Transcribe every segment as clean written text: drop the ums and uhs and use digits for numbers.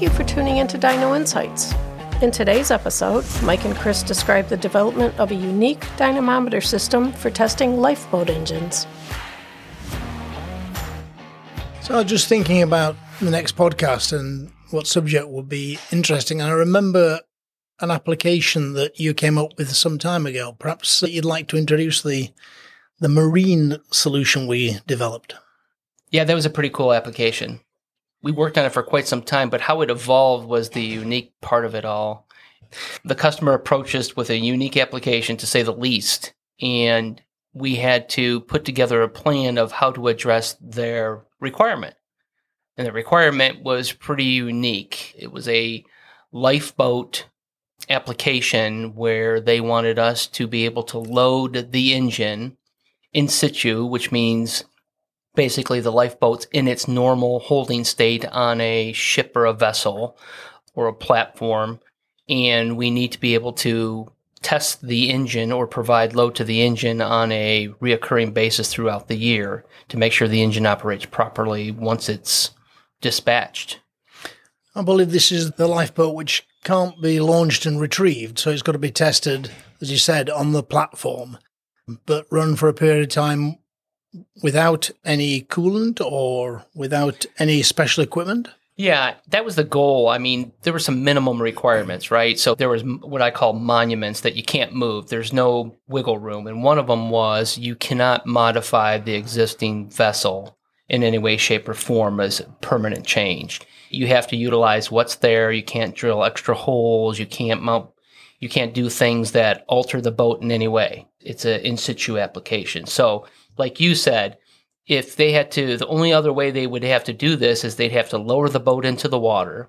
Thank you for tuning into Dyno Insights. In today's episode, Mike and Chris describe the development of a unique dynamometer system for testing lifeboat engines. So just thinking about the next podcast and what subject would be interesting, I remember an application that you came up with some time ago. Perhaps you'd like to introduce the marine solution we developed. Yeah, that was a pretty cool application. We worked on it for quite some time, but how it evolved was the unique part of it all. The customer approached us with a unique application, to say the least, and we had to put together a plan of how to address their requirement. And the requirement was pretty unique. It was a lifeboat application where they wanted us to be able to load the engine in situ, which means basically the lifeboat's in its normal holding state on a ship or a vessel or a platform, and we need to be able to test the engine or provide load to the engine on a reoccurring basis throughout the year to make sure the engine operates properly once it's dispatched. I believe this is the lifeboat which can't be launched and retrieved, so it's got to be tested, as you said, on the platform, but run for a period of time without any coolant or without any special equipment? Yeah, that was the goal. I mean, there were some minimum requirements, right? So there was what I call monuments that you can't move. There's no wiggle room. And one of them was you cannot modify the existing vessel in any way, shape, or form as permanent change. You have to utilize what's there. You can't drill extra holes. You can't mount. You can't do things that alter the boat in any way. It's an in situ application. So like you said, if they had to, the only other way they would have to do this is they'd have to lower the boat into the water,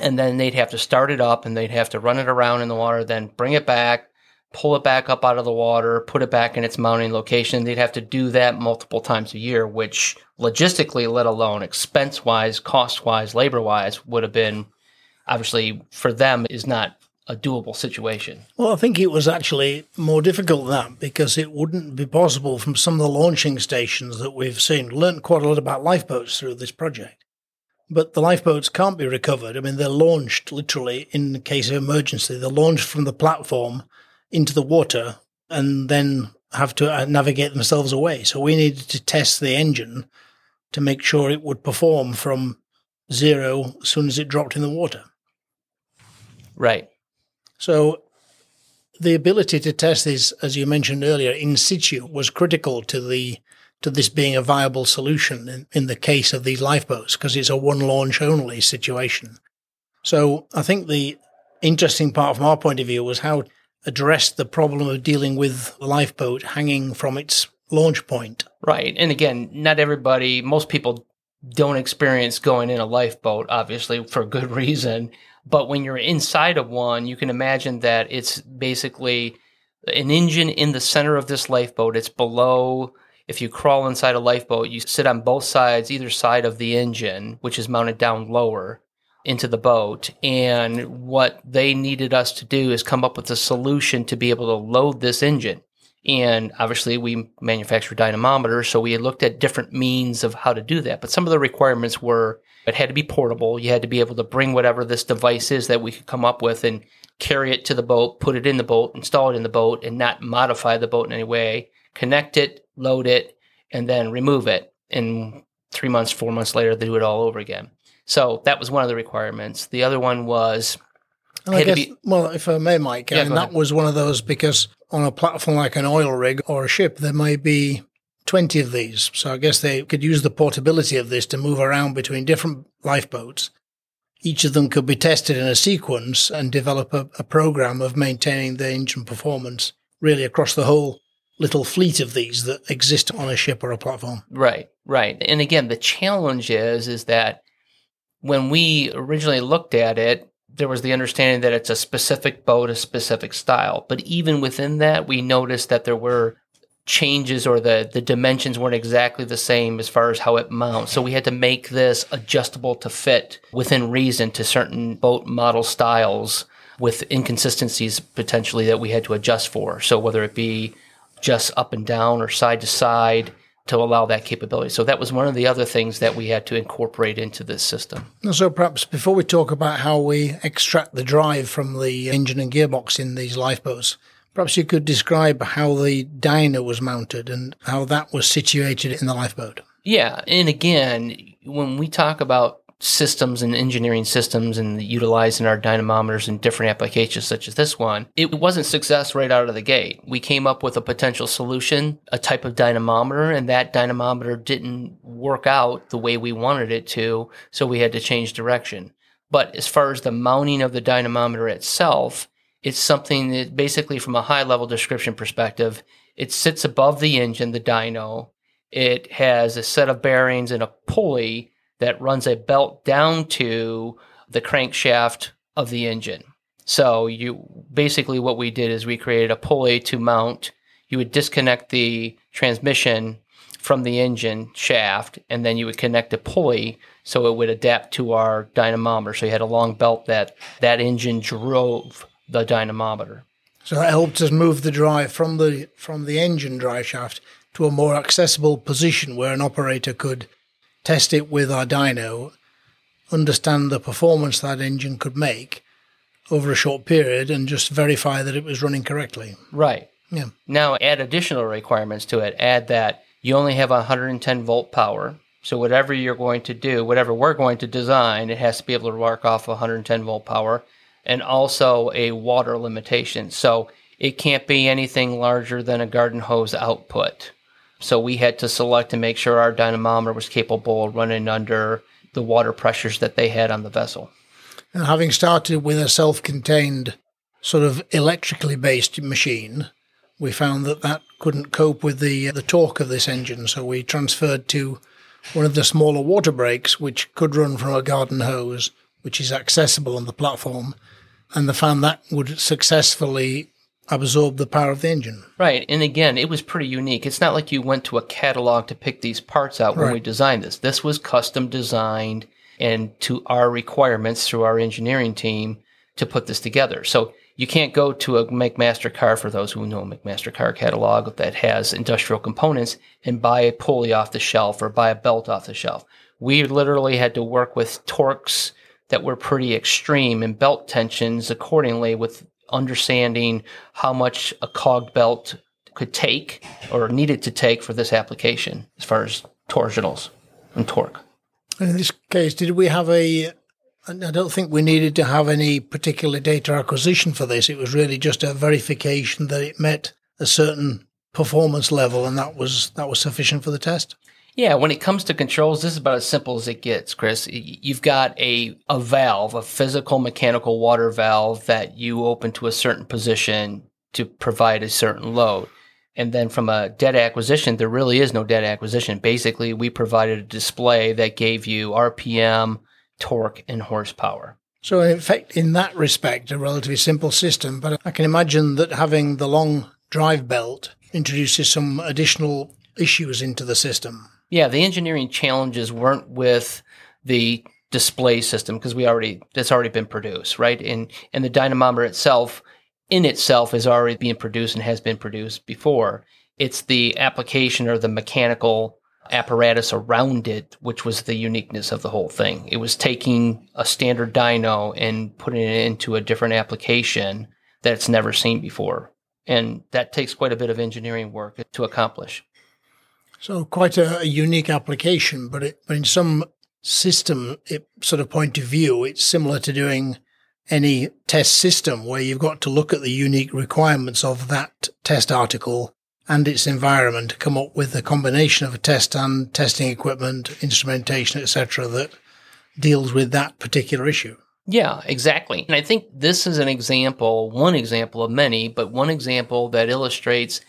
and then they'd have to start it up, and they'd have to run it around in the water, then bring it back, pull it back up out of the water, put it back in its mounting location. They'd have to do that multiple times a year, which logistically, let alone expense-wise, cost-wise, labor-wise, would have been, obviously, for them, is not a doable situation. Well, I think it was actually more difficult than that, because it wouldn't be possible from some of the launching stations that we've seen. Learned quite a lot about lifeboats through this project. But the lifeboats can't be recovered. I mean, they're launched literally in the case of emergency. They're launched from the platform into the water and then have to navigate themselves away. So we needed to test the engine to make sure it would perform from zero as soon as it dropped in the water. Right. So the ability to test this, as you mentioned earlier, in situ was critical to this being a viable solution in the case of these lifeboats, because it's a one launch only situation. So I think the interesting part from our point of view was how to address the problem of dealing with the lifeboat hanging from its launch point. Right. And again, not everybody, most people don't experience going in a lifeboat, obviously, for good reason. But when you're inside of one, you can imagine that it's basically an engine in the center of this lifeboat. It's below, if you crawl inside a lifeboat, you sit on both sides, either side of the engine, which is mounted down lower into the boat. And what they needed us to do is come up with a solution to be able to load this engine. And obviously, we manufacture dynamometers, so we had looked at different means of how to do that. But some of the requirements were it had to be portable. You had to be able to bring whatever this device is that we could come up with and carry it to the boat, put it in the boat, install it in the boat, and not modify the boat in any way, connect it, load it, and then remove it. And 3 months, 4 months later, they do it all over again. So that was one of the requirements. The other one was... if I may, Mike, yeah, that was one of those, because on a platform like an oil rig or a ship, there may be 20 of these. So I guess they could use the portability of this to move around between different lifeboats. Each of them could be tested in a sequence and develop a program of maintaining the engine performance really across the whole little fleet of these that exist on a ship or a platform. Right, right. And again, the challenge is that when we originally looked at it, there was the understanding that it's a specific boat, a specific style. But even within that, we noticed that there were changes, or the dimensions weren't exactly the same as far as how it mounts. So we had to make this adjustable to fit within reason to certain boat model styles with inconsistencies potentially that we had to adjust for. So whether it be just up and down or side to side, to allow that capability. So that was one of the other things that we had to incorporate into this system. So perhaps before we talk about how we extract the drive from the engine and gearbox in these lifeboats, perhaps you could describe how the dyno was mounted and how that was situated in the lifeboat. Yeah, and again, when we talk about systems and engineering systems and utilizing our dynamometers in different applications such as this one, it wasn't success right out of the gate. We came up with a potential solution, a type of dynamometer, and that dynamometer didn't work out the way we wanted it to, so we had to change direction. But as far as the mounting of the dynamometer itself, it's something that basically from a high-level description perspective, it sits above the engine, the dyno. It has a set of bearings and a pulley that runs a belt down to the crankshaft of the engine. So you basically what we did is we created a pulley to mount. You would disconnect the transmission from the engine shaft, and then you would connect a pulley so it would adapt to our dynamometer. So you had a long belt that engine drove the dynamometer. So that helped us move the drive from the engine drive shaft to a more accessible position where an operator could test it with our dyno, understand the performance that engine could make over a short period, and just verify that it was running correctly. Right. Yeah. Now add additional requirements to it. Add that you only have 110 volt power. So whatever you're going to do, whatever we're going to design, it has to be able to work off 110 volt power, and also a water limitation. So it can't be anything larger than a garden hose output. So we had to select and make sure our dynamometer was capable of running under the water pressures that they had on the vessel. And having started with a self-contained sort of electrically based machine, we found that couldn't cope with the torque of this engine. So we transferred to one of the smaller water brakes, which could run from a garden hose, which is accessible on the platform, and the fan that would successfully absorb the power of the engine. Right. And again, it was pretty unique. It's not like you went to a catalog to pick these parts out when we designed this. This was custom designed and to our requirements through our engineering team to put this together. So you can't go to a McMaster-Carr, for those who know McMaster-Carr catalog that has industrial components, and buy a pulley off the shelf or buy a belt off the shelf. We literally had to work with Torx that were pretty extreme and belt tensions accordingly with understanding how much a cog belt could take or needed to take for this application as far as torsionals and torque. In this case, did we have I don't think we needed to have any particular data acquisition for this. It was really just a verification that it met a certain performance level, and that was sufficient for the test? Yeah, when it comes to controls, this is about as simple as it gets, Chris. You've got a valve, a physical mechanical water valve that you open to a certain position to provide a certain load. And then from a data acquisition, there really is no data acquisition. Basically, we provided a display that gave you RPM, torque, and horsepower. So in fact, in that respect, a relatively simple system. But I can imagine that having the long drive belt introduces some additional issues into the system. Yeah, the engineering challenges weren't with the display system because that's already been produced, right? And the dynamometer itself is already being produced and has been produced before. It's the application or the mechanical apparatus around it, which was the uniqueness of the whole thing. It was taking a standard dyno and putting it into a different application that it's never seen before. And that takes quite a bit of engineering work to accomplish. So quite a unique application, but in some system sort of point of view, it's similar to doing any test system where you've got to look at the unique requirements of that test article and its environment to come up with a combination of a test and testing equipment, instrumentation, etc., that deals with that particular issue. Yeah, exactly. And I think this is one example of many, but one example that illustrates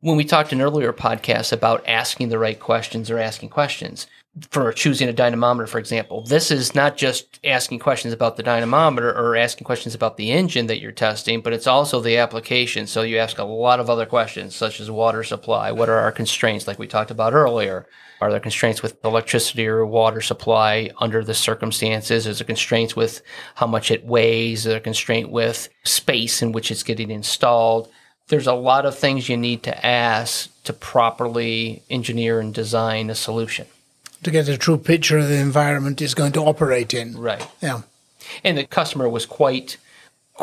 when we talked in earlier podcasts about asking the right questions or asking questions for choosing a dynamometer, for example, this is not just asking questions about the dynamometer or asking questions about the engine that you're testing, but it's also the application. So you ask a lot of other questions, such as water supply. What are our constraints, like we talked about earlier? Are there constraints with electricity or water supply under the circumstances? Is there constraints with how much it weighs? Is there a constraint with space in which it's getting installed? there's a lot of things you need to ask to properly engineer and design a solution. To get a true picture of the environment it's going to operate in. Right. Yeah. And the customer was quite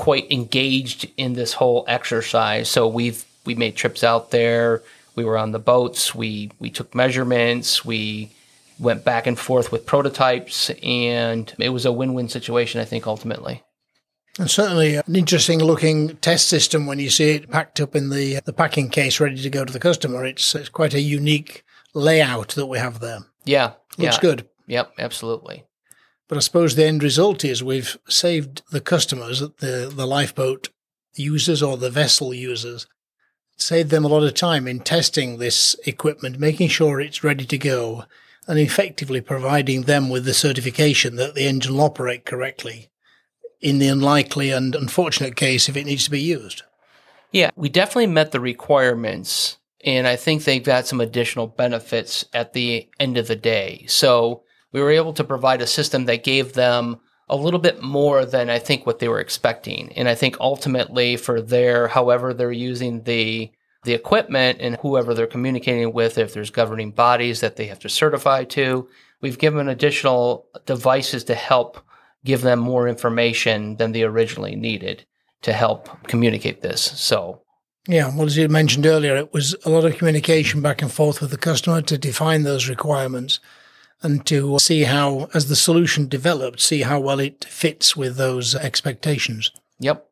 engaged in this whole exercise. So we made trips out there. We were on the boats. We took measurements. We went back and forth with prototypes. And it was a win-win situation, I think, ultimately. And certainly an interesting-looking test system when you see it packed up in the packing case ready to go to the customer. It's quite a unique layout that we have there. Yeah. Looks good. Yep, absolutely. But I suppose the end result is we've saved the customers, the lifeboat users or the vessel users, saved them a lot of time in testing this equipment, making sure it's ready to go, and effectively providing them with the certification that the engine will operate correctly in the unlikely and unfortunate case if it needs to be used. Yeah, we definitely met the requirements, and I think they've got some additional benefits at the end of the day. So we were able to provide a system that gave them a little bit more than I think what they were expecting. And I think ultimately for however they're using the equipment and whoever they're communicating with, if there's governing bodies that they have to certify to, we've given additional devices to help give them more information than they originally needed to help communicate this. So, yeah, well, as you mentioned earlier, it was a lot of communication back and forth with the customer to define those requirements and to see how, as the solution developed, see how well it fits with those expectations. Yep.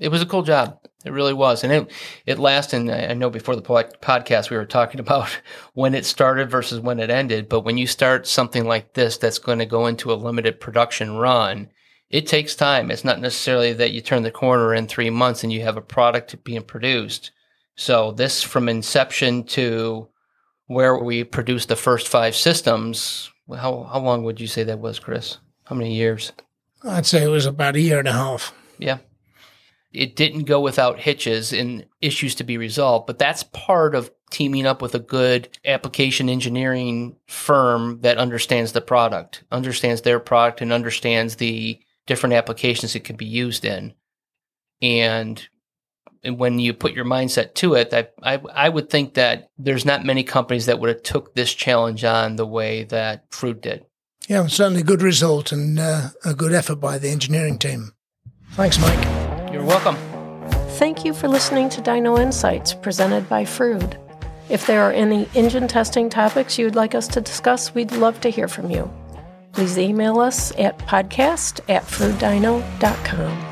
It was a cool job. It really was. And it lasted, and I know before the podcast we were talking about when it started versus when it ended, but when you start something like this that's going to go into a limited production run, it takes time. It's not necessarily that you turn the corner in 3 months and you have a product being produced. So this, from inception to where we produced the first 5 systems, how long would you say that was, Chris? How many years? I'd say it was about a year and a half. Yeah. It didn't go without hitches and issues to be resolved, but that's part of teaming up with a good application engineering firm that understands their product, and understands the different applications it could be used in. And when you put your mindset to it, I would think that there's not many companies that would have took this challenge on the way that Froude did. Yeah, certainly a good result and a good effort by the engineering team. Thanks, Mike. You're welcome. Thank you for listening to Dyno Insights, presented by Froude. If there are any engine testing topics you would like us to discuss, we'd love to hear from you. Please email us at podcast@froudedyno.com.